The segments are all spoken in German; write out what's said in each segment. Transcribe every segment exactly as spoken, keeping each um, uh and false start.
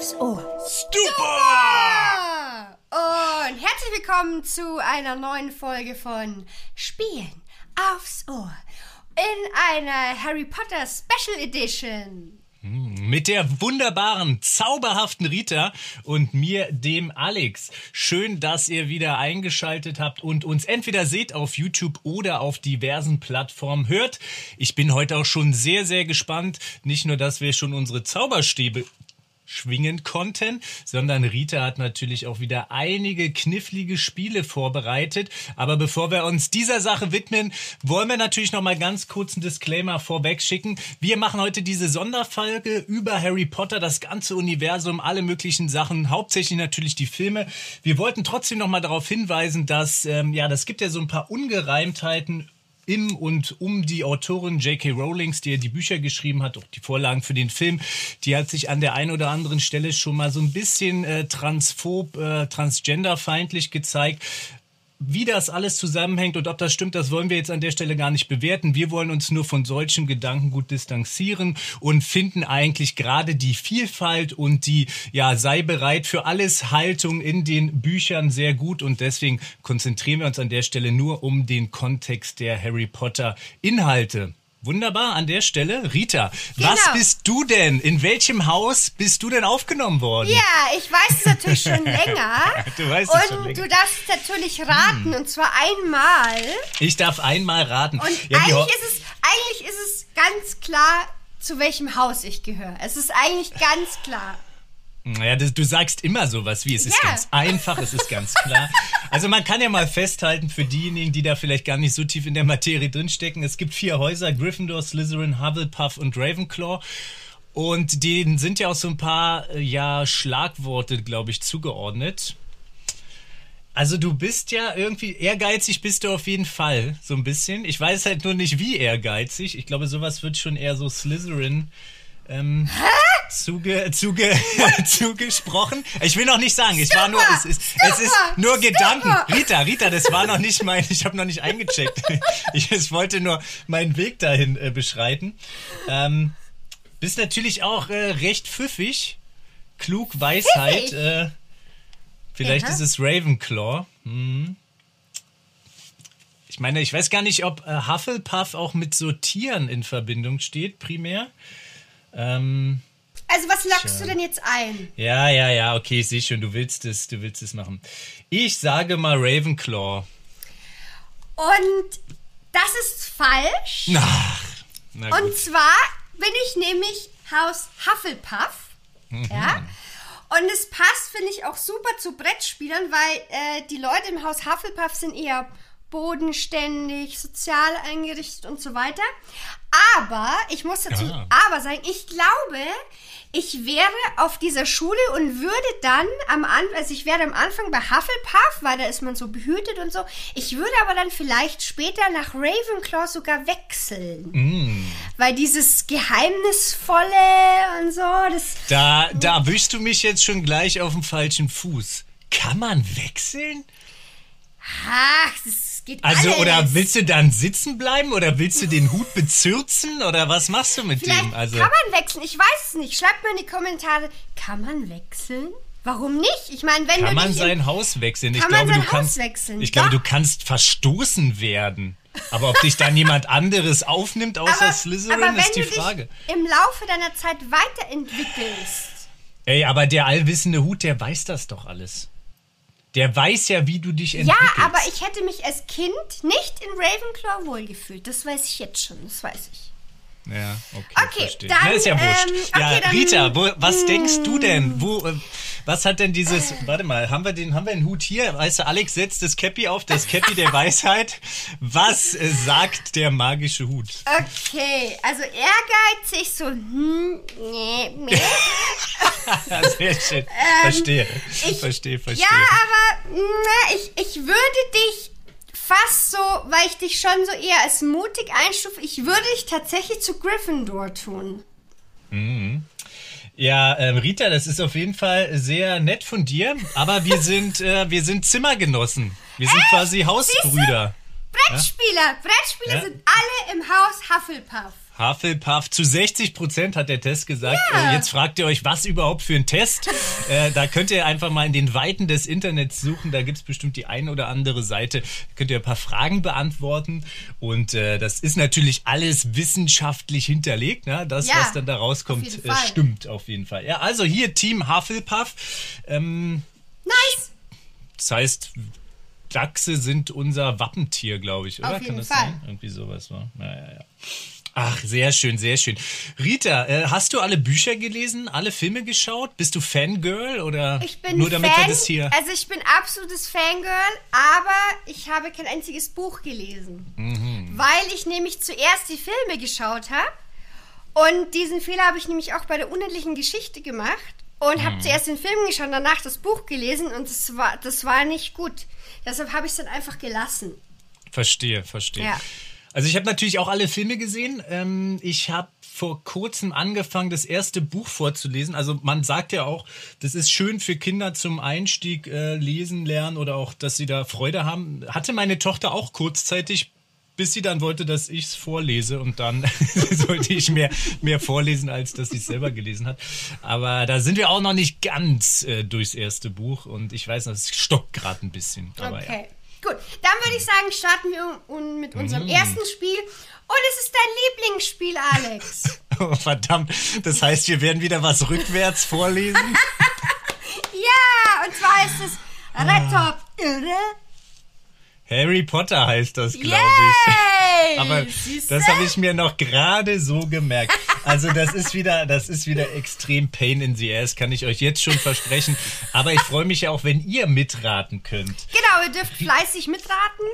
aufs Ohr. Super! Und herzlich willkommen zu einer neuen Folge von Spielen aufs Ohr in einer Harry Potter Special Edition. Mit der wunderbaren, zauberhaften Rita und mir, dem Alex. Schön, dass ihr wieder eingeschaltet habt und uns entweder seht auf YouTube oder auf diversen Plattformen hört. Ich bin heute auch schon sehr, sehr gespannt. Nicht nur, dass wir schon unsere Zauberstäbe schwingen konnten, sondern Rita hat natürlich auch wieder einige knifflige Spiele vorbereitet. Aber bevor wir uns dieser Sache widmen, wollen wir natürlich noch mal ganz kurz einen Disclaimer vorweg schicken. Wir machen heute diese Sonderfolge über Harry Potter, das ganze Universum, alle möglichen Sachen, hauptsächlich natürlich die Filme. Wir wollten trotzdem noch mal darauf hinweisen, dass ähm, ja, das gibt ja so ein paar Ungereimtheiten im und um die Autorin J K Rowling, die ja die Bücher geschrieben hat, auch die Vorlagen für den Film. Die hat sich an der einen oder anderen Stelle schon mal so ein bisschen äh, transphob, äh, transgenderfeindlich gezeigt. Wie das alles zusammenhängt und ob das stimmt, das wollen wir jetzt an der Stelle gar nicht bewerten. Wir wollen uns nur von solchem Gedankengut distanzieren und finden eigentlich gerade die Vielfalt und die, ja, sei bereit für alles Haltung in den Büchern sehr gut. Und deswegen konzentrieren wir uns an der Stelle nur um den Kontext der Harry Potter Inhalte. Wunderbar, an der Stelle. Rita, genau. Was bist du denn? In welchem Haus bist du denn aufgenommen worden? Ja, ich weiß es natürlich schon länger. Du weißt es schon länger. Und du darfst es natürlich raten, hm. und zwar einmal. Ich darf einmal raten. Und ja, eigentlich, ist es, eigentlich ist es ganz klar, zu welchem Haus ich gehöre. Es ist eigentlich ganz klar. Naja, du sagst immer sowas wie, es ist yeah. ganz einfach, es ist ganz klar. Also man kann ja mal festhalten, für diejenigen, die da vielleicht gar nicht so tief in der Materie drinstecken, es gibt vier Häuser, Gryffindor, Slytherin, Hufflepuff und Ravenclaw. Und denen sind ja auch so ein paar ja, Schlagworte, glaube ich, zugeordnet. Also du bist ja irgendwie, ehrgeizig bist du auf jeden Fall, so ein bisschen. Ich weiß halt nur nicht, wie ehrgeizig. Ich glaube, sowas wird schon eher so Slytherin... Ähm, zuge, zuge, zugesprochen. Ich will noch nicht sagen, ich Stupfer, war nur, es ist, Stupfer, es ist nur Stupfer. Gedanken. Rita, Rita, das war noch nicht mein, ich habe noch nicht eingecheckt. Ich, ich wollte nur meinen Weg dahin äh, beschreiten. Ähm, bist natürlich auch äh, recht pfiffig, klug, Weisheit. Äh, vielleicht ja. Ist es Ravenclaw. Mhm. Ich meine, ich weiß gar nicht, ob äh, Hufflepuff auch mit so Tieren in Verbindung steht, primär. Ähm, also was lockst tja. du denn jetzt ein? Ja, ja, ja, okay, ich sehe schon, du willst es, du willst es machen. Ich sage mal Ravenclaw. Und das ist falsch. Ach, na gut. Und zwar bin ich nämlich Haus Hufflepuff. Mhm. Ja. Und es passt, finde ich, auch super zu Brettspielern, weil äh, die Leute im Haus Hufflepuff sind eher bodenständig, sozial eingerichtet und so weiter. Aber, ich muss dazu ja. aber sagen, ich glaube, ich wäre auf dieser Schule und würde dann am Anfang, also ich wäre am Anfang bei Hufflepuff, weil da ist man so behütet und so. Ich würde aber dann vielleicht später nach Ravenclaw sogar wechseln. Mm. Weil dieses Geheimnisvolle und so, das... Da, da erwischst du mich jetzt schon gleich auf dem falschen Fuß. Kann man wechseln? Ach, das geht alles. Also, oder willst du dann sitzen bleiben? Oder willst du den Hut bezürzen? Oder was machst du mit Vielleicht dem? Also kann man wechseln? Ich weiß es nicht. Schreibt mir in die Kommentare. Kann man wechseln? Warum nicht? Ich meine, wenn kann du man sein Haus wechseln? Kann ich man glaube, sein du Haus kannst, wechseln? Ich Doch. glaube, du kannst verstoßen werden. Aber ob dich dann jemand anderes aufnimmt außer aber, Slytherin, aber ist die Frage. Wenn du dich im Laufe deiner Zeit weiterentwickelst. Ey, aber der allwissende Hut, der weiß das doch alles. Der weiß ja, wie du dich entwickelst. Ja, aber ich hätte mich als Kind nicht in Ravenclaw wohlgefühlt. Das weiß ich jetzt schon, das weiß ich. Ja, okay, okay verstehe. Dann, Na, ist ja wurscht. Ähm, ja, okay, dann, Rita, wo, was mm, denkst du denn? Wo, äh, was hat denn dieses... Äh, warte mal, haben wir den, haben wir einen Hut hier? Weißt du, Alex setzt das Käppi auf, das Käppi der Weisheit. Was äh, sagt der magische Hut? Okay, also ehrgeizig, so... Hm, nee, nee. Sehr schön. Ähm, verstehe. Ich, verstehe, verstehe. Ja, aber na, ich, ich würde dich... Fast so, weil ich dich schon so eher als mutig einstufe. Ich würde dich tatsächlich zu Gryffindor tun. Mhm. Ja, ähm, Rita, das ist auf jeden Fall sehr nett von dir. Aber wir sind, äh, wir sind Zimmergenossen. Wir sind Echt? quasi Hausbrüder. Brettspieler! Ja? Brettspieler ja? sind alle im Haus Hufflepuff. Hufflepuff, zu sechzig Prozent hat der Test gesagt. Ja. Äh, jetzt fragt ihr euch, was überhaupt für ein Test? äh, da könnt ihr einfach mal in den Weiten des Internets suchen. Da gibt es bestimmt die ein oder andere Seite. Da könnt ihr ein paar Fragen beantworten. Und äh, das ist natürlich alles wissenschaftlich hinterlegt. Ne? Das, ja, was dann da rauskommt, auf äh, stimmt auf jeden Fall. Ja, also hier Team Hufflepuff. Ähm, nice! Das heißt, Dachse sind unser Wappentier, glaube ich, oder? Auf jeden Kann das Fall. Sein? Irgendwie sowas war. Ja, ja, ja. Ach, sehr schön, sehr schön. Rita, äh, hast du alle Bücher gelesen, alle Filme geschaut? Bist du Fangirl oder ich bin nur damit Fan, wir das hier... Also ich bin absolutes Fangirl, aber ich habe kein einziges Buch gelesen. Mhm. Weil ich nämlich zuerst die Filme geschaut habe und diesen Fehler habe ich nämlich auch bei der unendlichen Geschichte gemacht und mhm. habe zuerst den Film geschaut, danach das Buch gelesen und das war, das war nicht gut. Deshalb habe ich es dann einfach gelassen. Verstehe, verstehe. Ja. Also ich habe natürlich auch alle Filme gesehen. Ich habe vor kurzem angefangen, das erste Buch vorzulesen. Also man sagt ja auch, das ist schön für Kinder zum Einstieg, äh, lesen, lernen oder auch, dass sie da Freude haben. Hatte meine Tochter auch kurzzeitig, bis sie dann wollte, dass ich es vorlese. Und dann sollte ich mehr, mehr vorlesen, als dass sie es selber gelesen hat. Aber da sind wir auch noch nicht ganz äh, durchs erste Buch. Und ich weiß noch, es stockt gerade ein bisschen. Aber okay. Ja. Gut, dann würde ich sagen, starten wir mit unserem mm. ersten Spiel. Und es ist dein Lieblingsspiel, Alex. Oh, verdammt, das heißt, wir werden wieder was rückwärts vorlesen? Ja, und zwar ist es Red Top Irre. Harry Potter heißt das, glaube ich. Aber das habe ich mir noch gerade so gemerkt. Also das ist wieder, das ist wieder extrem Pain in the Ass, kann ich euch jetzt schon versprechen. Aber ich freue mich ja auch, wenn ihr mitraten könnt. Genau, ihr dürft fleißig mitraten.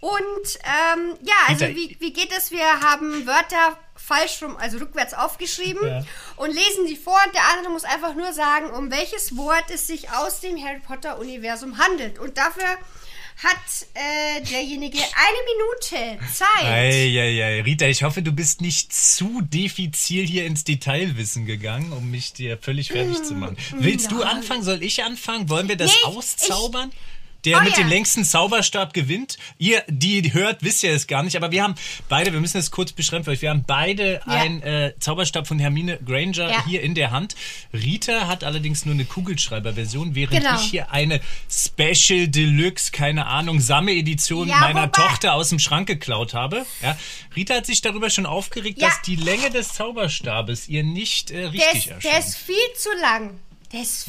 Und ähm, ja, also wie, wie geht es? Wir haben Wörter falsch rum, also rückwärts aufgeschrieben ja. und lesen die vor. Und der andere muss einfach nur sagen, um welches Wort es sich aus dem Harry Potter Universum handelt. Und dafür... hat äh, derjenige eine Minute Zeit. Ei, ei, ei. Rita, ich hoffe, du bist nicht zu defizil hier ins Detailwissen gegangen, um mich dir völlig fertig zu machen. Willst ja. du anfangen? Soll ich anfangen? Wollen wir das nee, auszaubern? Ich, Der oh, mit ja. dem längsten Zauberstab gewinnt. Ihr, die hört, wisst ihr es gar nicht. Aber wir haben beide, wir müssen das kurz beschreiben für euch, wir haben beide ja. einen äh, Zauberstab von Hermine Granger ja. hier in der Hand. Rita hat allerdings nur eine Kugelschreiber-Version, während genau. ich hier eine Special Deluxe, keine Ahnung, Sammel-Edition ja, meiner wobei... Tochter aus dem Schrank geklaut habe. Ja, Rita hat sich darüber schon aufgeregt, ja. dass die Länge des Zauberstabes ihr nicht äh, richtig erscheint. Der ist viel zu lang. Das,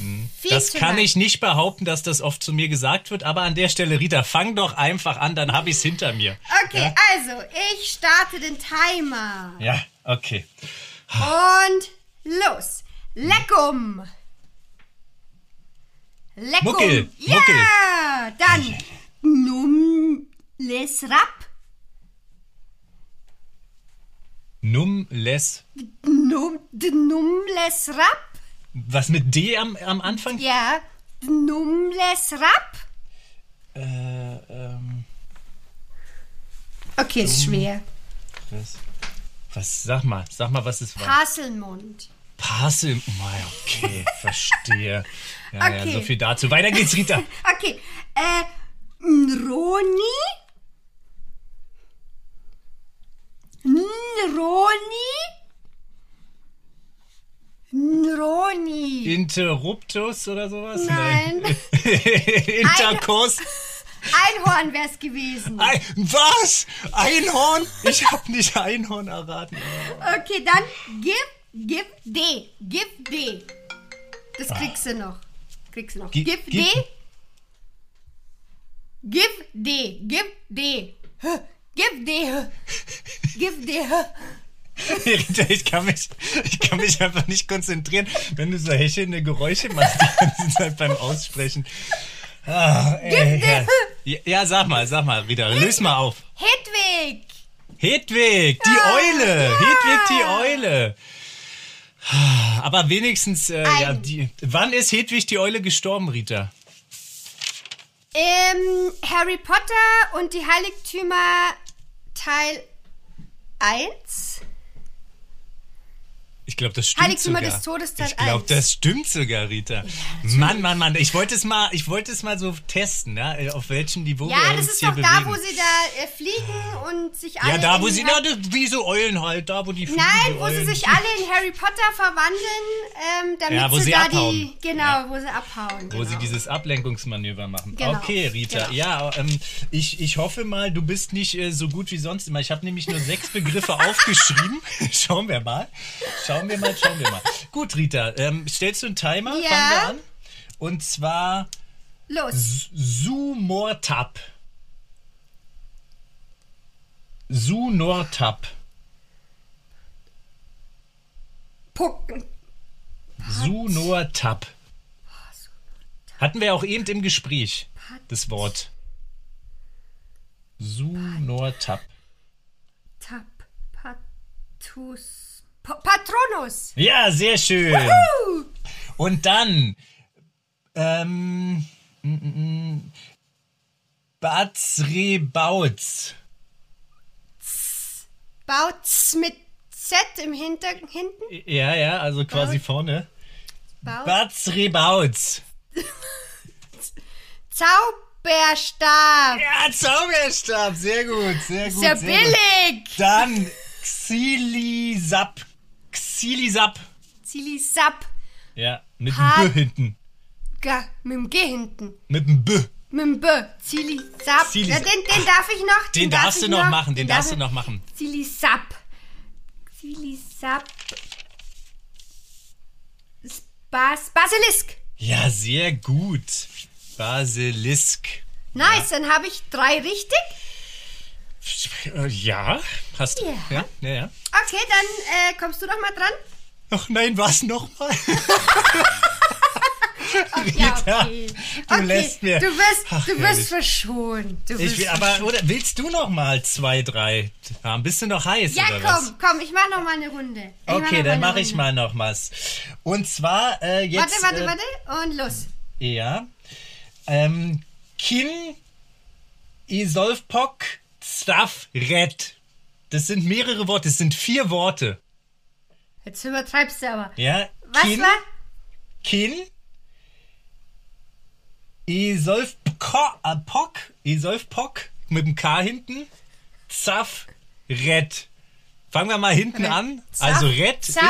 das kann ich nicht behaupten, dass das oft zu mir gesagt wird, aber an der Stelle, Rita, fang doch einfach an, dann habe ich es hinter mir. Okay, ja? Also, ich starte den Timer. Ja, okay. Und los. Leckum. Leckum. Muggel. Ja, Muggel. Dann Num les rap. Num les. Num, num les rap. Was mit D am, am Anfang? Ja, Numles Rap. Äh, ähm. Okay, ist schwer. Was, was, sag mal, sag mal, was es war. Parselmund. Parselmund, okay, verstehe. Ja, okay. Ja, so viel dazu. Weiter geht's, Rita. Okay, äh, Nroni? Nroni? Nroni. Interruptus oder sowas? Nein. Interkurs. Einhorn wär's gewesen. Ein, was? Einhorn? Ich hab nicht Einhorn erraten. Oh. Okay, dann gib, gib D. Gib D. Das kriegst du noch. Kriegst du noch. Gib, gib D. Gib D. Gib D. Gib D. Gib D. Ich kann, mich, ich kann mich einfach nicht konzentrieren, wenn du so hechelnde Geräusche machst die ganze Zeit beim Aussprechen. Ah, ey, ja. ja, sag mal, sag mal, Rita, löse mal auf. Hedwig! Hedwig, die ja, Eule! Ja. Hedwig, die Eule! Aber wenigstens, äh, ja, die, wann ist Hedwig, die Eule, gestorben, Rita? Ähm, Harry Potter und die Heiligtümer Teil eins. Ich glaube, das stimmt Heiligtümer sogar. Des Todes Teil eins. Ich glaube, das stimmt sogar, Rita. Ja, Mann, Mann, Mann. Ich wollte es mal, ich wollte es mal so testen, ne? Auf welchem Niveau ja, wir uns hier bewegen. Ja, das ist doch da, wo sie da äh, fliegen und sich alle... Ja, da, wo sie... Na, wie so Eulen halt. Da, wo die fliegen. Nein, die wo Eulen. Sie sich alle in Harry Potter verwandeln, ähm, damit ja, wo sie, sie da abhauen. Die... Genau, ja. wo sie abhauen. Wo genau. sie dieses Ablenkungsmanöver machen. Genau. Okay, Rita. Genau. Ja, ähm, ich, ich hoffe mal, du bist nicht äh, so gut wie sonst immer. Ich habe nämlich nur sechs Begriffe aufgeschrieben. Schauen wir mal. Schauen Schauen wir mal, schauen wir mal. Gut, Rita, ähm, stellst du einen Timer? Ja. Fangen wir an. Und zwar... Los. Sumortab. Sunortab. Pucken. Sunortab. Hatten wir auch eben im Gespräch, das Wort. Sunortab. Tap. Patus. Patronus. Ja, sehr schön. Woohoo! Und dann ähm, Batzrebautz. Bautz mit Z im Hinter hinten? Ja, ja, also quasi Bautz. Vorne. Batzrebautz. Zauberstab. Ja, Zauberstab, sehr gut, sehr gut. Sehr, sehr billig. Gut. Dann Xilisap. Xilisap. Xilisap. Ja, mit dem B hinten. Ga, mit dem G hinten. Mit dem B. Mit dem B. Xilisap. Ja, den, den darf ich noch. Den, den darfst darf du noch machen. Den darfst du noch machen. Xilisap. Xilisap. Bas, Basilisk. Ja, sehr gut. Basilisk. Nice, ja. Dann habe ich drei richtig. Ja, hast du. Yeah. Ja, ja, ja. Okay, dann äh, kommst du noch mal dran. Ach nein, was noch mal? Okay, Rita, okay. Du okay. lässt mir. Du wirst, Ach, du wirst verschont. Du wirst ich will, aber oder willst du noch mal zwei, drei haben? Bist du noch heiß? Ja, oder komm, was? komm, ich mach noch mal eine Runde. Ich okay, mach dann mache Runde. ich mal noch was. Und zwar äh, jetzt. Warte, warte, äh, warte und los. Ja. Ähm, Kin Isolfpok. Stuff, Red. Das sind mehrere Worte, das sind vier Worte. Jetzt übertreibst du aber. Ja. Was kin, war? Kin. Isolfpok. Isolfpok. Mit dem K hinten. Zaff, Red. Fangen wir mal hinten red. an. Zaff, also Red Zaff,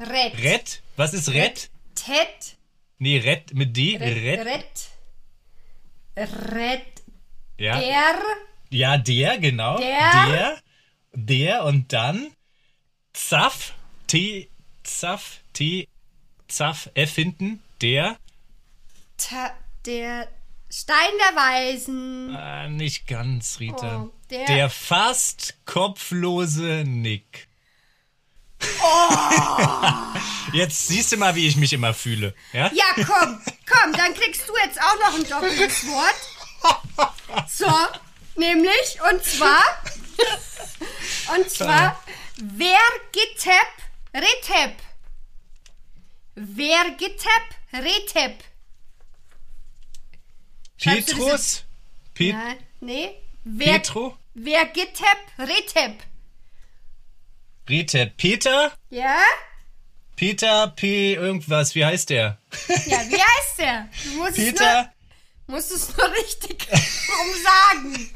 ist. Red. Red. Was ist Red? Ted. Nee, Red mit D. Red. Red. Red. Red. Ja. Der. Ja, der, genau. Der. Der, der und dann Zaff, T, Zaff, T, Zaff, F hinten, der. Ta, der Stein der Weisen. Ah, nicht ganz, Rita. Oh, der. Der fast kopflose Nick. Oh. Jetzt siehst du mal, wie ich mich immer fühle. Ja, ja komm, komm, dann kriegst du jetzt auch noch ein doppeltes Wort. So. Nämlich, und zwar, und zwar, wer getep, retep. Wer getep, retep. Petrus? Pet Nein, nee. Wer, Petro? Wer getep, retep. Retep. Peter? Ja? Peter P. irgendwas, wie heißt der? Ja, wie heißt der? Du musst Peter? Es nur, musst es nur richtig umsagen.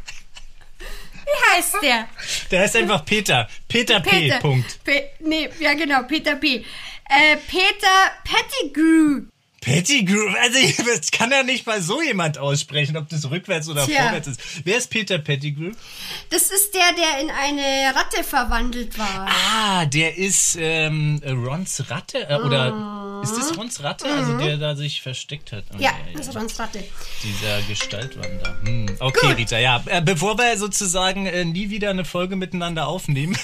Wie heißt der? Der heißt einfach Peter. Peter, Peter P. Punkt. P nee, ja genau, Peter P. Äh, Peter Pettigrew. Pettigrew? Also das kann ja nicht mal so jemand aussprechen, ob das rückwärts oder Tja. vorwärts ist. Wer ist Peter Pettigrew? Das ist der, der in eine Ratte verwandelt war. Ah, der ist ähm, Rons Ratte? Äh, oder mhm. ist das Rons Ratte? Mhm. Also der da sich versteckt hat. Ja, ja, ja, das ist Rons Ratte. Dieser Gestaltwander. Hm. Okay, Gut. Rita, ja. Äh, bevor wir sozusagen äh, nie wieder eine Folge miteinander aufnehmen.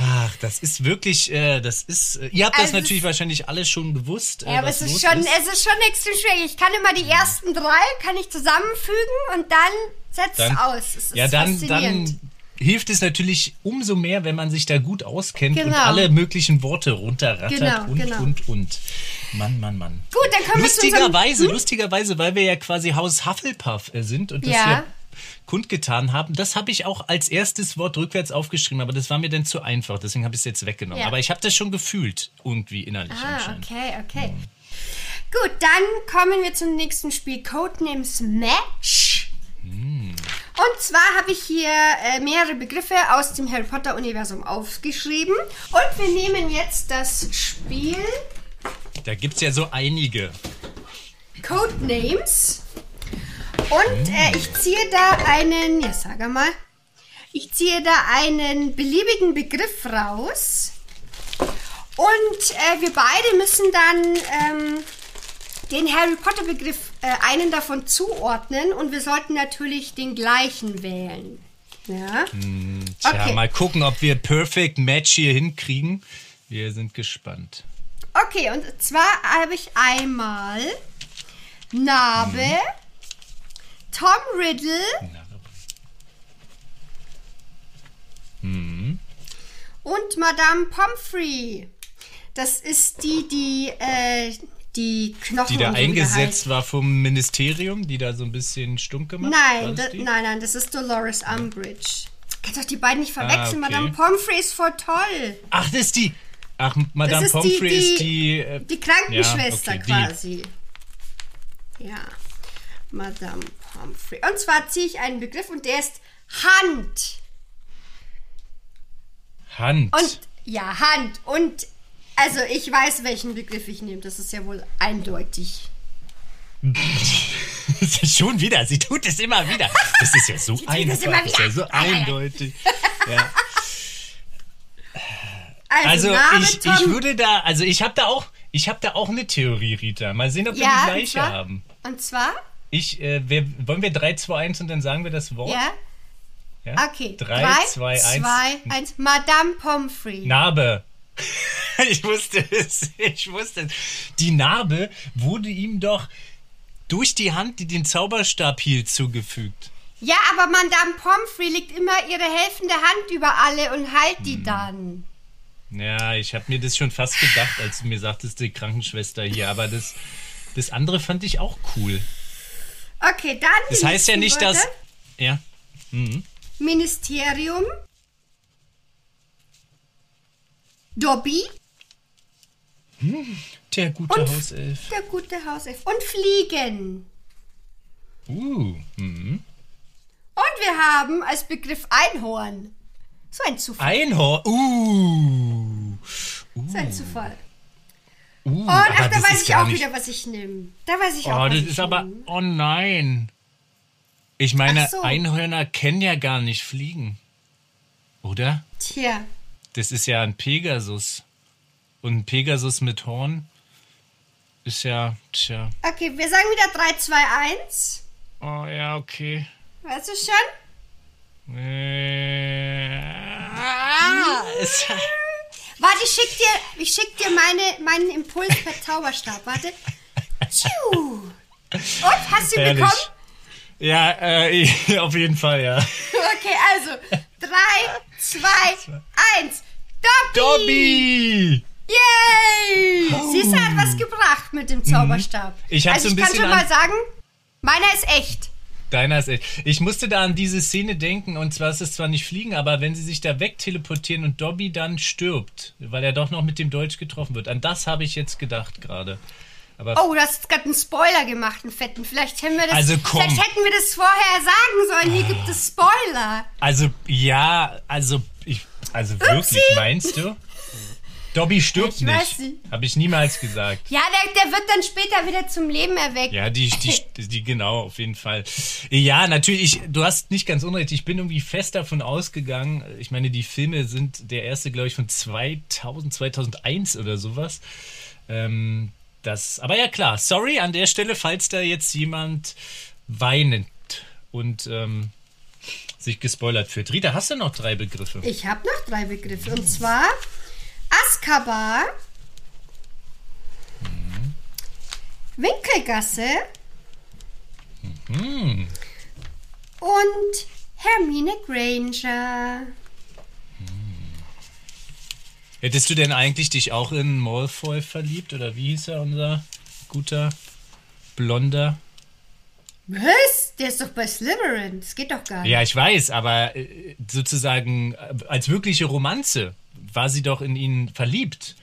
Ach, das ist wirklich, äh, das ist, äh, ihr habt also das natürlich wahrscheinlich alle schon gewusst. Äh, ja, aber was es, ist schon, ist. es ist schon extrem schwierig. Ich kann immer die ersten drei, kann ich zusammenfügen und dann setzt es aus. Es ja, ist dann, dann hilft es natürlich umso mehr, wenn man sich da gut auskennt genau. und alle möglichen Worte runterrattert genau, und, genau. und, und. Mann, Mann, Mann. Gut, dann können wir lustigerweise, hm? lustigerweise, weil wir ja quasi Haus Hufflepuff sind und das ja. hier kundgetan haben. Das habe ich auch als erstes Wort rückwärts aufgeschrieben, aber das war mir dann zu einfach, deswegen habe ich es jetzt weggenommen. Ja. Aber ich habe das schon gefühlt, irgendwie innerlich. Ah, okay, okay. Mhm. Gut, dann kommen wir zum nächsten Spiel, Codename Smash. Mhm. Und zwar habe ich hier äh, mehrere Begriffe aus dem Harry Potter Universum aufgeschrieben. Und wir nehmen jetzt das Spiel... Da gibt es ja so einige. Codenames. Und äh, ich ziehe da einen... Ja, sag mal. Ich ziehe da einen beliebigen Begriff raus. Und äh, wir beide müssen dann... Ähm, den Harry Potter Begriff, äh, einen davon zuordnen, und wir sollten natürlich den gleichen wählen. Ja. Hm, tja, okay. Mal gucken, ob wir Perfect Match hier hinkriegen. Wir sind gespannt. Okay, und zwar habe ich einmal Narbe, hm. Tom Riddle hm. und Madame Pomfrey. Das ist die, die, äh, Die, Knochen die da eingesetzt halt. War vom Ministerium, die da so ein bisschen stumm gemacht nein, da, nein, nein, das ist Dolores Umbridge. Kannst doch die beiden nicht verwechseln. Ah, okay. Madame Pomfrey ist voll toll. Ach, das ist die. Ach, Madame ist Pomfrey die, die, ist die. Äh, die Krankenschwester, ja, okay, quasi. Die. Ja, Madame Pomfrey. Und zwar ziehe ich einen Begriff und der ist Hand. Hand. Und ja, Hand. Und. Also, ich weiß, welchen Begriff ich nehme. Das ist ja wohl eindeutig. Schon wieder. Sie tut es immer wieder. Das ist ja so Sie einfach. Tut das, das ist ja so eindeutig. Ja. Also, also ich, ich würde da, also ich habe da auch, ich habe da auch eine Theorie, Rita. Mal sehen, ob wir ja, die gleiche und zwar, haben. Und zwar? Ich, äh, wir, wollen wir drei, zwei, eins und dann sagen wir das Wort? Ja. Ja? Okay. drei, zwei, eins. Madame Pomfrey. Narbe. Ich wusste es, ich wusste es. Die Narbe wurde ihm doch durch die Hand, die den Zauberstab hielt, zugefügt. Ja, aber Madame Pomfrey legt immer ihre helfende Hand über alle und heilt die hm. dann. Ja, ich habe mir das schon fast gedacht, als du mir sagtest, die Krankenschwester hier. Aber das, das andere fand ich auch cool. Okay, dann... Das heißt ja nicht, dass... Ja. Mhm. Ministerium... Dobby. Hm, der gute und Hauself. Der gute Hauself. Und Fliegen. Uh. Mhm. Und wir haben als Begriff Einhorn. So ein Zufall. Einhorn. Uh. uh. So ein Zufall. Uh, und ach, da weiß ich auch nicht... wieder, was ich nehme. Da weiß ich oh, auch, was das ich ist nehm. Aber, oh nein. Ich meine, so. Einhörner können ja gar nicht fliegen. Oder? Tja. Das ist ja ein Pegasus. Und ein Pegasus mit Horn ist ja, tja. Okay, wir sagen wieder drei, zwei, eins. Oh ja, okay. Weißt du schon? Äh, ah, es warte, ich schick dir, ich schick dir meine, meinen Impuls per Zauberstab. Warte. Tschu. Und, hast du ihn bekommen? Ja, äh, auf jeden Fall, ja. Okay, also... drei, zwei, eins. Dobby! Dobby! Yay! Oh. Siehst du, hat was gebracht mit dem Zauberstab. Ich hab's also ich ein bisschen kann schon mal sagen, meiner ist echt. Deiner ist echt. Ich musste da an diese Szene denken, und zwar ist es zwar nicht Fliegen, aber wenn sie sich da wegteleportieren und Dobby dann stirbt, weil er doch noch mit dem Dolch getroffen wird. An das habe ich jetzt gedacht gerade. Aber oh, du hast gerade einen Spoiler gemacht, einen fetten. Vielleicht hätten wir das, also vielleicht hätten wir das vorher sagen sollen. Hier ah. gibt es Spoiler. Also, ja, also, ich, also Upsi. Wirklich, meinst du? Dobby stirbt ich nicht. nicht. Habe ich niemals gesagt. Ja, der, der wird dann später wieder zum Leben erweckt. Ja, die, die, die genau, auf jeden Fall. Ja, natürlich, ich, du hast nicht ganz unrecht. Ich bin irgendwie fest davon ausgegangen. Ich meine, die Filme sind der erste, glaube ich, von zweitausend, zweitausendeins oder sowas. Ähm... Das, aber ja klar, sorry an der Stelle, falls da jetzt jemand weinend und ähm, sich gespoilert fühlt. Rita, hast du noch drei Begriffe? Ich habe noch drei Begriffe, und zwar Azkabar, mhm. Winkelgasse mhm. und Hermine Granger. Hättest du denn eigentlich dich auch in Malfoy verliebt? Oder wie hieß er, unser guter, blonder Was? Der ist doch bei Slytherin. Das geht doch gar nicht. Ja, ich weiß, aber sozusagen als wirkliche Romanze war sie doch in ihn verliebt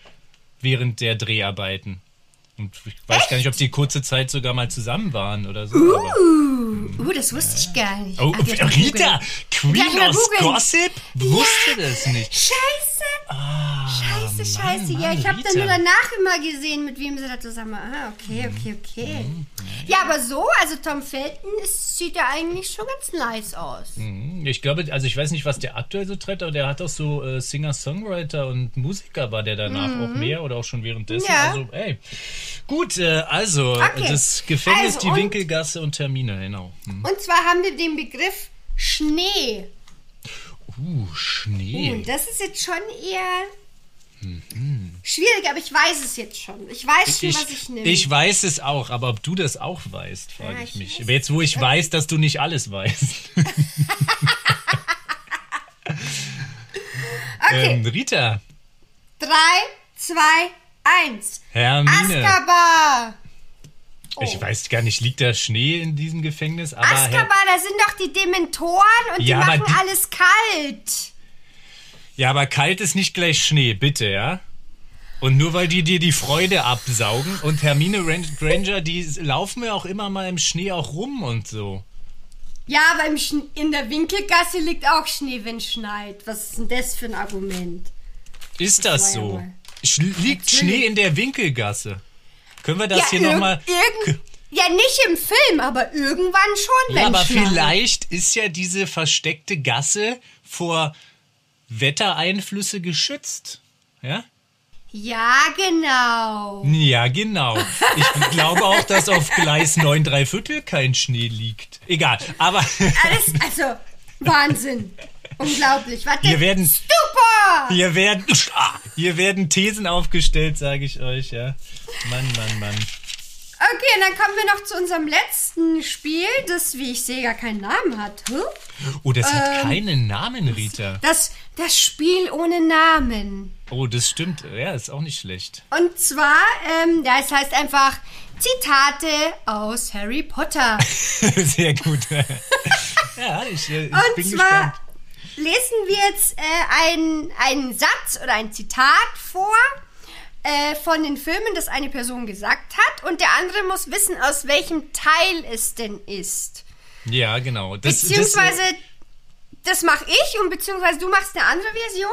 während der Dreharbeiten. Und ich weiß Echt? gar nicht, ob die kurze Zeit sogar mal zusammen waren oder so. Uh, aber, uh das wusste ich gar nicht. Oh, Ach, Rita, Queen aus Gossip wusste ja. das nicht. Scheiße. Ah, scheiße, scheiße. Mann, Mann, ja, ich habe dann nur danach immer gesehen, mit wem sie da zusammen war. Ah, okay, okay, okay. Mhm. Ja, ja, aber so, also Tom Felton ist, sieht ja eigentlich schon ganz nice aus. Mhm. Ich glaube, also ich weiß nicht, was der aktuell so treibt, aber der hat auch so äh, Singer-Songwriter und Musiker, war der danach mhm. auch mehr oder auch schon währenddessen. Ja. Also, ey. Gut, äh, also okay. das Gefängnis, also, die Winkelgasse und Termine, genau. Mhm. Und zwar haben wir den Begriff Schnee. Uh, Schnee. Uh, das ist jetzt schon eher mhm. schwierig, aber ich weiß es jetzt schon. Ich weiß schon, ich, was ich nehme. Ich weiß es auch, aber ob du das auch weißt, frage ah, ich, ich mich. Weiß. Jetzt, wo ich okay. weiß, dass du nicht alles weißt. Okay. Ähm, Rita. drei, zwei, eins. Hermine. Azkabar. Oh. Ich weiß gar nicht, liegt da Schnee in diesem Gefängnis? Aber Azkabar, da sind doch die Dementoren und ja, die machen die, alles kalt. Ja, aber kalt ist nicht gleich Schnee, bitte, ja? Und nur weil die dir die Freude absaugen und Hermine Granger, die laufen ja auch immer mal im Schnee auch rum und so. Ja, aber im Schne- in der Winkelgasse liegt auch Schnee, wenn es schneit. Was ist denn das für ein Argument? Ist das, das so? Sch- liegt Natürlich. Schnee in der Winkelgasse? Können wir das ja, hier irg- nochmal... Irg- ja, nicht im Film, aber irgendwann schon. Ja, aber vielleicht ist ja diese versteckte Gasse vor Wettereinflüsse geschützt. Ja? Ja, genau. Ja, genau. Ich glaube auch, dass auf Gleis neun drei Viertel kein Schnee liegt. Egal, aber... Alles, also, Wahnsinn. Unglaublich, warte, hier werden, super! Hier werden, hier werden Thesen aufgestellt, sage ich euch, ja. Mann, Mann, Mann. Okay, und dann kommen wir noch zu unserem letzten Spiel, das, wie ich sehe, gar keinen Namen hat. Huh? Oh, das ähm, hat keinen Namen, Rita. Das, das Spiel ohne Namen. Oh, das stimmt, ja, ist auch nicht schlecht. Und zwar, ähm, das heißt einfach Zitate aus Harry Potter. Sehr gut. Ja, ich, ich und bin zwar, gespannt. Lesen wir jetzt äh, einen, einen Satz oder ein Zitat vor äh, von den Filmen, das eine Person gesagt hat, und der andere muss wissen, aus welchem Teil es denn ist. Ja, genau. Das, beziehungsweise, das, das mache ich, und beziehungsweise du machst eine andere Version.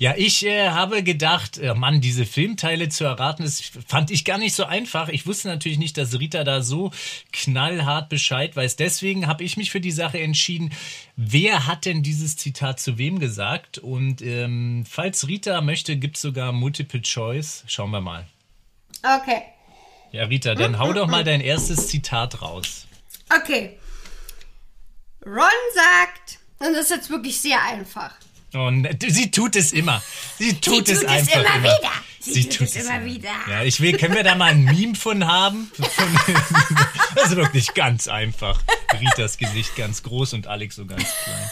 Ja, ich äh, habe gedacht, oh Mann, diese Filmteile zu erraten, das fand ich gar nicht so einfach. Ich wusste natürlich nicht, dass Rita da so knallhart Bescheid weiß. Deswegen habe ich mich für die Sache entschieden, wer hat denn dieses Zitat zu wem gesagt? Und ähm, falls Rita möchte, gibt es sogar Multiple Choice. Schauen wir mal. Okay. Ja, Rita, dann hau doch mal dein erstes Zitat raus. Okay. Ron sagt, und das ist jetzt wirklich sehr einfach. Und sie tut es immer. Sie tut, sie tut es einfach es immer, immer wieder. Sie, sie tut, tut es, es immer wieder. Ja, ich will, können wir da mal ein Meme von haben? Von, das ist wirklich ganz einfach. Ritas Gesicht ganz groß und Alex so ganz klein.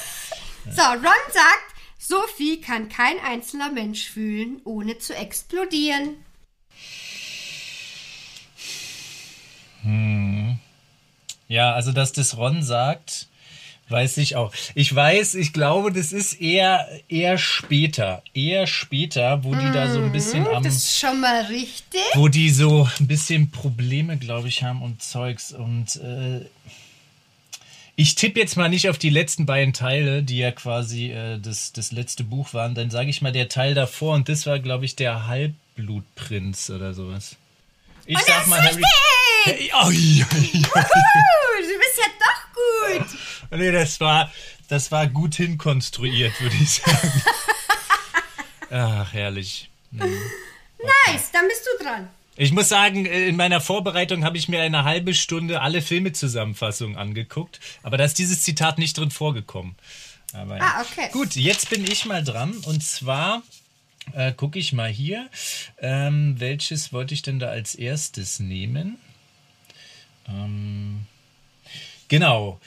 Ja. So, Ron sagt, so viel kann kein einzelner Mensch fühlen, ohne zu explodieren. Hm. Ja, also dass das Ron sagt... Weiß ich auch. Ich weiß, ich glaube, das ist eher eher später. Eher später, wo die mmh, da so ein bisschen am... Das ist schon mal richtig. Wo die so ein bisschen Probleme, glaube ich, haben und Zeugs. Und äh, ich tippe jetzt mal nicht auf die letzten beiden Teile, die ja quasi äh, das, das letzte Buch waren. Dann sage ich mal der Teil davor. Und das war, glaube ich, der Halbblutprinz oder sowas. Ich und sag das mal, ist Harry... Hey, oh, ja, ja. Uhu, du bist ja doch gut. Nee, das war, das war gut hinkonstruiert, würde ich sagen. Ach, herrlich. Mhm. Okay. Nice, dann bist du dran. Ich muss sagen, in meiner Vorbereitung habe ich mir eine halbe Stunde alle Filmezusammenfassungen angeguckt, aber da ist dieses Zitat nicht drin vorgekommen. Aber ah, okay. Gut, jetzt bin ich mal dran, und zwar äh, gucke ich mal hier, ähm, welches wollte ich denn da als erstes nehmen? Ähm, genau.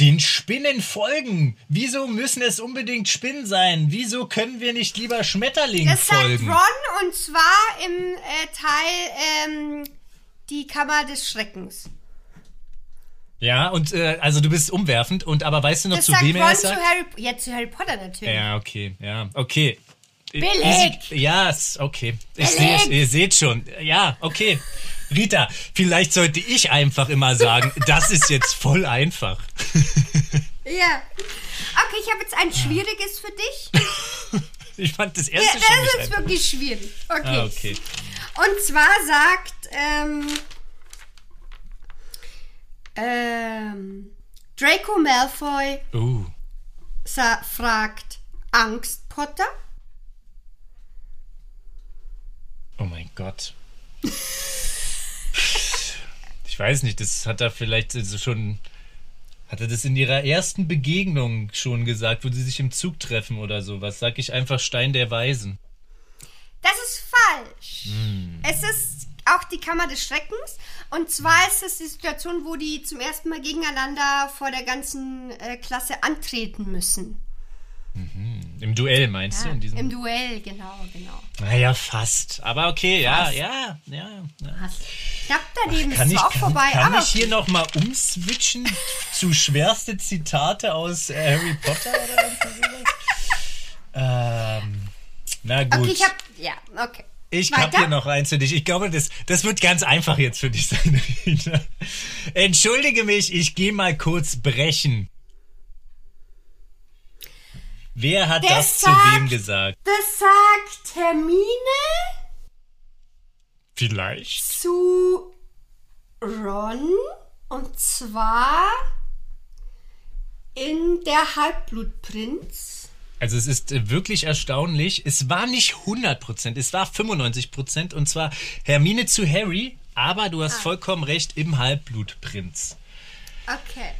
Den Spinnen folgen. Wieso müssen es unbedingt Spinnen sein? Wieso können wir nicht lieber Schmetterlingen folgen? Das sagt Ron, und zwar im äh, Teil ähm, die Kammer des Schreckens. Ja, und äh, also du bist umwerfend, und aber weißt du noch, das zu sagt wem Ron er es sagt? Zu Harry, ja, zu Harry Potter natürlich. Ja, okay, ja, okay. Billig! Ja, yes, okay. Ich sehe, ihr seht schon. Ja, okay. Rita, vielleicht sollte ich einfach immer sagen, das ist jetzt voll einfach. Ja. Okay, ich habe jetzt ein schwieriges für dich. Ich fand das erste ja, schon nicht Das ist einfach. Wirklich schwierig. Okay. Ah, okay. Und zwar sagt... Ähm, ähm, Draco Malfoy uh. sa- fragt Angst, Potter? Oh mein Gott. Ich weiß nicht, das hat er vielleicht schon... Hat er das in ihrer ersten Begegnung schon gesagt, wo sie sich im Zug treffen oder sowas? Sag ich einfach Stein der Weisen. Das ist falsch. Mm. Es ist auch die Kammer des Schreckens. Und zwar ist es die Situation, wo die zum ersten Mal gegeneinander vor der ganzen äh, Klasse antreten müssen. Mhm. Im Duell meinst ja, du? In diesem im Duell, genau, genau. Naja, fast. Aber okay, fast. ja, ja, ja. ja. Fast. Ich hab daneben, Ach, ist ich, auch kann, vorbei. Kann aber ich hier nochmal umswitchen zu schwerste Zitate aus äh, Harry Potter oder was? ähm, na gut. Okay, ich hab, ja, okay. Ich habe hier noch eins für dich. Ich glaube, das, das wird ganz einfach jetzt für dich sein, Rita. Entschuldige mich, ich gehe mal kurz brechen. Wer hat das, das sagt, zu wem gesagt? Das sagt Hermine. Vielleicht. Zu Ron. Und zwar in der Halbblutprinz. Also es ist wirklich erstaunlich. Es war nicht hundert Prozent, es war fünfundneunzig Prozent. Und zwar Hermine zu Harry. Aber du hast ah. vollkommen recht, im Halbblutprinz. Okay.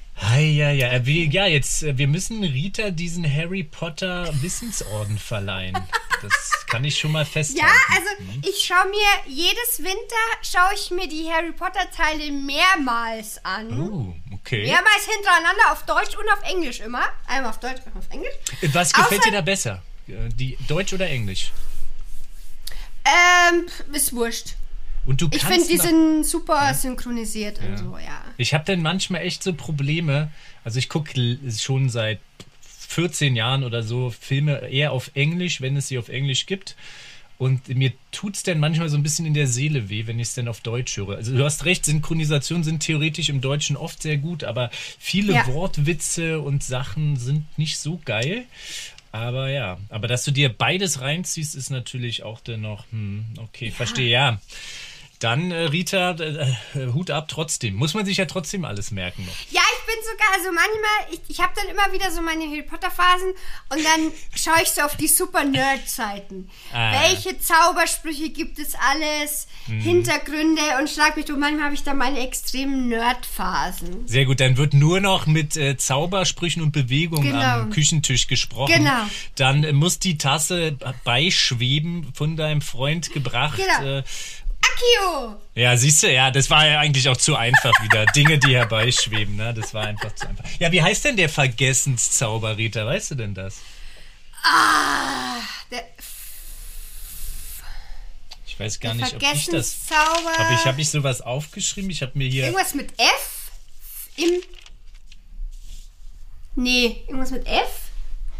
Ja, ja, ja, jetzt, wir müssen Rita diesen Harry Potter Wissensorden verleihen. Das kann ich schon mal festhalten. Ja, also ich schaue mir jedes Winter, schaue ich mir die Harry Potter Teile mehrmals an. Oh, okay. Mehrmals hintereinander, auf Deutsch und auf Englisch immer. Einmal auf Deutsch, einmal auf Englisch. Was gefällt Außer, dir da besser? Die Deutsch oder Englisch? Ähm, ist wurscht. Und du ich finde, die sind super ja. synchronisiert und ja. so, ja. Ich habe dann manchmal echt so Probleme. Also ich gucke schon seit vierzehn Jahren oder so Filme eher auf Englisch, wenn es sie auf Englisch gibt. Und mir tut es dann manchmal so ein bisschen in der Seele weh, wenn ich es dann auf Deutsch höre. Also du hast recht, Synchronisationen sind theoretisch im Deutschen oft sehr gut, aber viele ja. Wortwitze und Sachen sind nicht so geil. Aber ja, aber dass du dir beides reinziehst, ist natürlich auch dennoch, hm, okay, ja. verstehe, ja. Dann, äh, Rita, äh, Hut ab trotzdem. Muss man sich ja trotzdem alles merken noch. Ja, ich bin sogar, also manchmal, ich, ich habe dann immer wieder so meine Harry Potter-Phasen und dann schaue ich so auf die Super-Nerd-Seiten. Ah. Welche Zaubersprüche gibt es alles, hm. Hintergründe und schlag mich durch. Manchmal habe ich da meine extremen Nerd-Phasen. Sehr gut, dann wird nur noch mit äh, Zaubersprüchen und Bewegungen genau. am Küchentisch gesprochen. Genau. Dann äh, muss die Tasse beischweben, von deinem Freund gebracht. Genau. Äh, Ja, siehst du, ja, das war ja eigentlich auch zu einfach wieder. Dinge, die herbeischweben, ne? Das war einfach zu einfach. Ja, wie heißt denn der Vergessenszauber, Rita? Weißt du denn das? Ah, der... Ich weiß gar nicht, ob ich das... Aber ich habe nicht sowas aufgeschrieben, ich habe mir hier... Irgendwas mit F? Im... Nee, irgendwas mit F?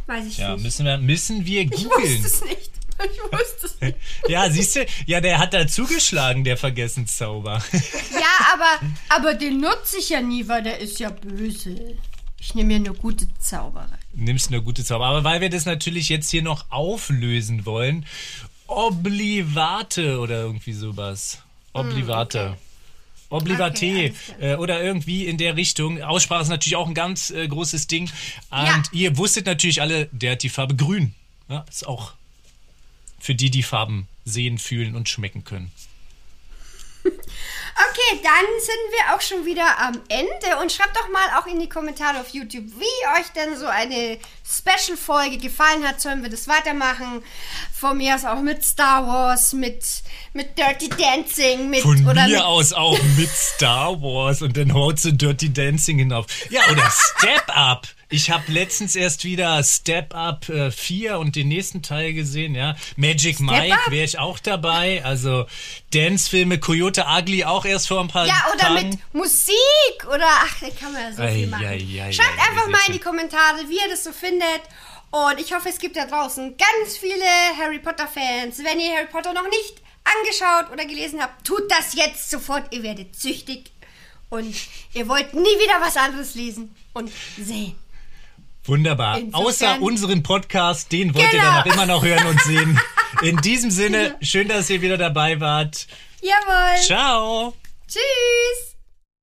Weiß ich ja, nicht. Ja, müssen wir, müssen wir googeln. Ich wusste es nicht. Ich wusste es nicht. Ja, siehst du, ja, der hat da zugeschlagen, der Vergessenszauber. Ja, aber, aber den nutze ich ja nie, weil der ist ja böse. Ich nehme ja nur gute Zauberer. Nimmst nur gute Zauberer. Aber weil wir das natürlich jetzt hier noch auflösen wollen, Oblivate oder irgendwie sowas. Oblivate. Mm, okay. Oblivate okay, äh, oder irgendwie in der Richtung. Aussprache ist natürlich auch ein ganz äh, großes Ding. Und ja. ihr wusstet natürlich alle, der hat die Farbe grün. Ja, ist auch... Für die, die Farben sehen, fühlen und schmecken können. Okay, dann sind wir auch schon wieder am Ende. Und schreibt doch mal auch in die Kommentare auf YouTube, wie euch denn so eine Special-Folge gefallen hat. Sollen wir das weitermachen? Von mir aus auch mit Star Wars, mit, mit Dirty Dancing. Mit, Von oder mir mit aus auch mit Star Wars und dann haut so Dirty Dancing hinauf. Ja, oder Step Up. Ich habe letztens erst wieder Step Up äh, vier und den nächsten Teil gesehen, ja. Magic Step Mike wäre ich auch dabei. Also Dance-Filme, Coyote Ugly auch erst vor ein paar Jahren. Ja, oder Tagen. Mit Musik. Oder ach, da kann man ja so ei, viel machen. Ei, ei, Schreibt ei, einfach mal in die Kommentare, wie ihr das so findet. Und ich hoffe, es gibt da draußen ganz viele Harry Potter-Fans. Wenn ihr Harry Potter noch nicht angeschaut oder gelesen habt, tut das jetzt sofort. Ihr werdet süchtig und ihr wollt nie wieder was anderes lesen und sehen. Wunderbar. Insofern. Außer unseren Podcast, den wollt genau. ihr dann auch immer noch hören und sehen. In diesem Sinne, schön, dass ihr wieder dabei wart. Jawohl. Ciao. Tschüss.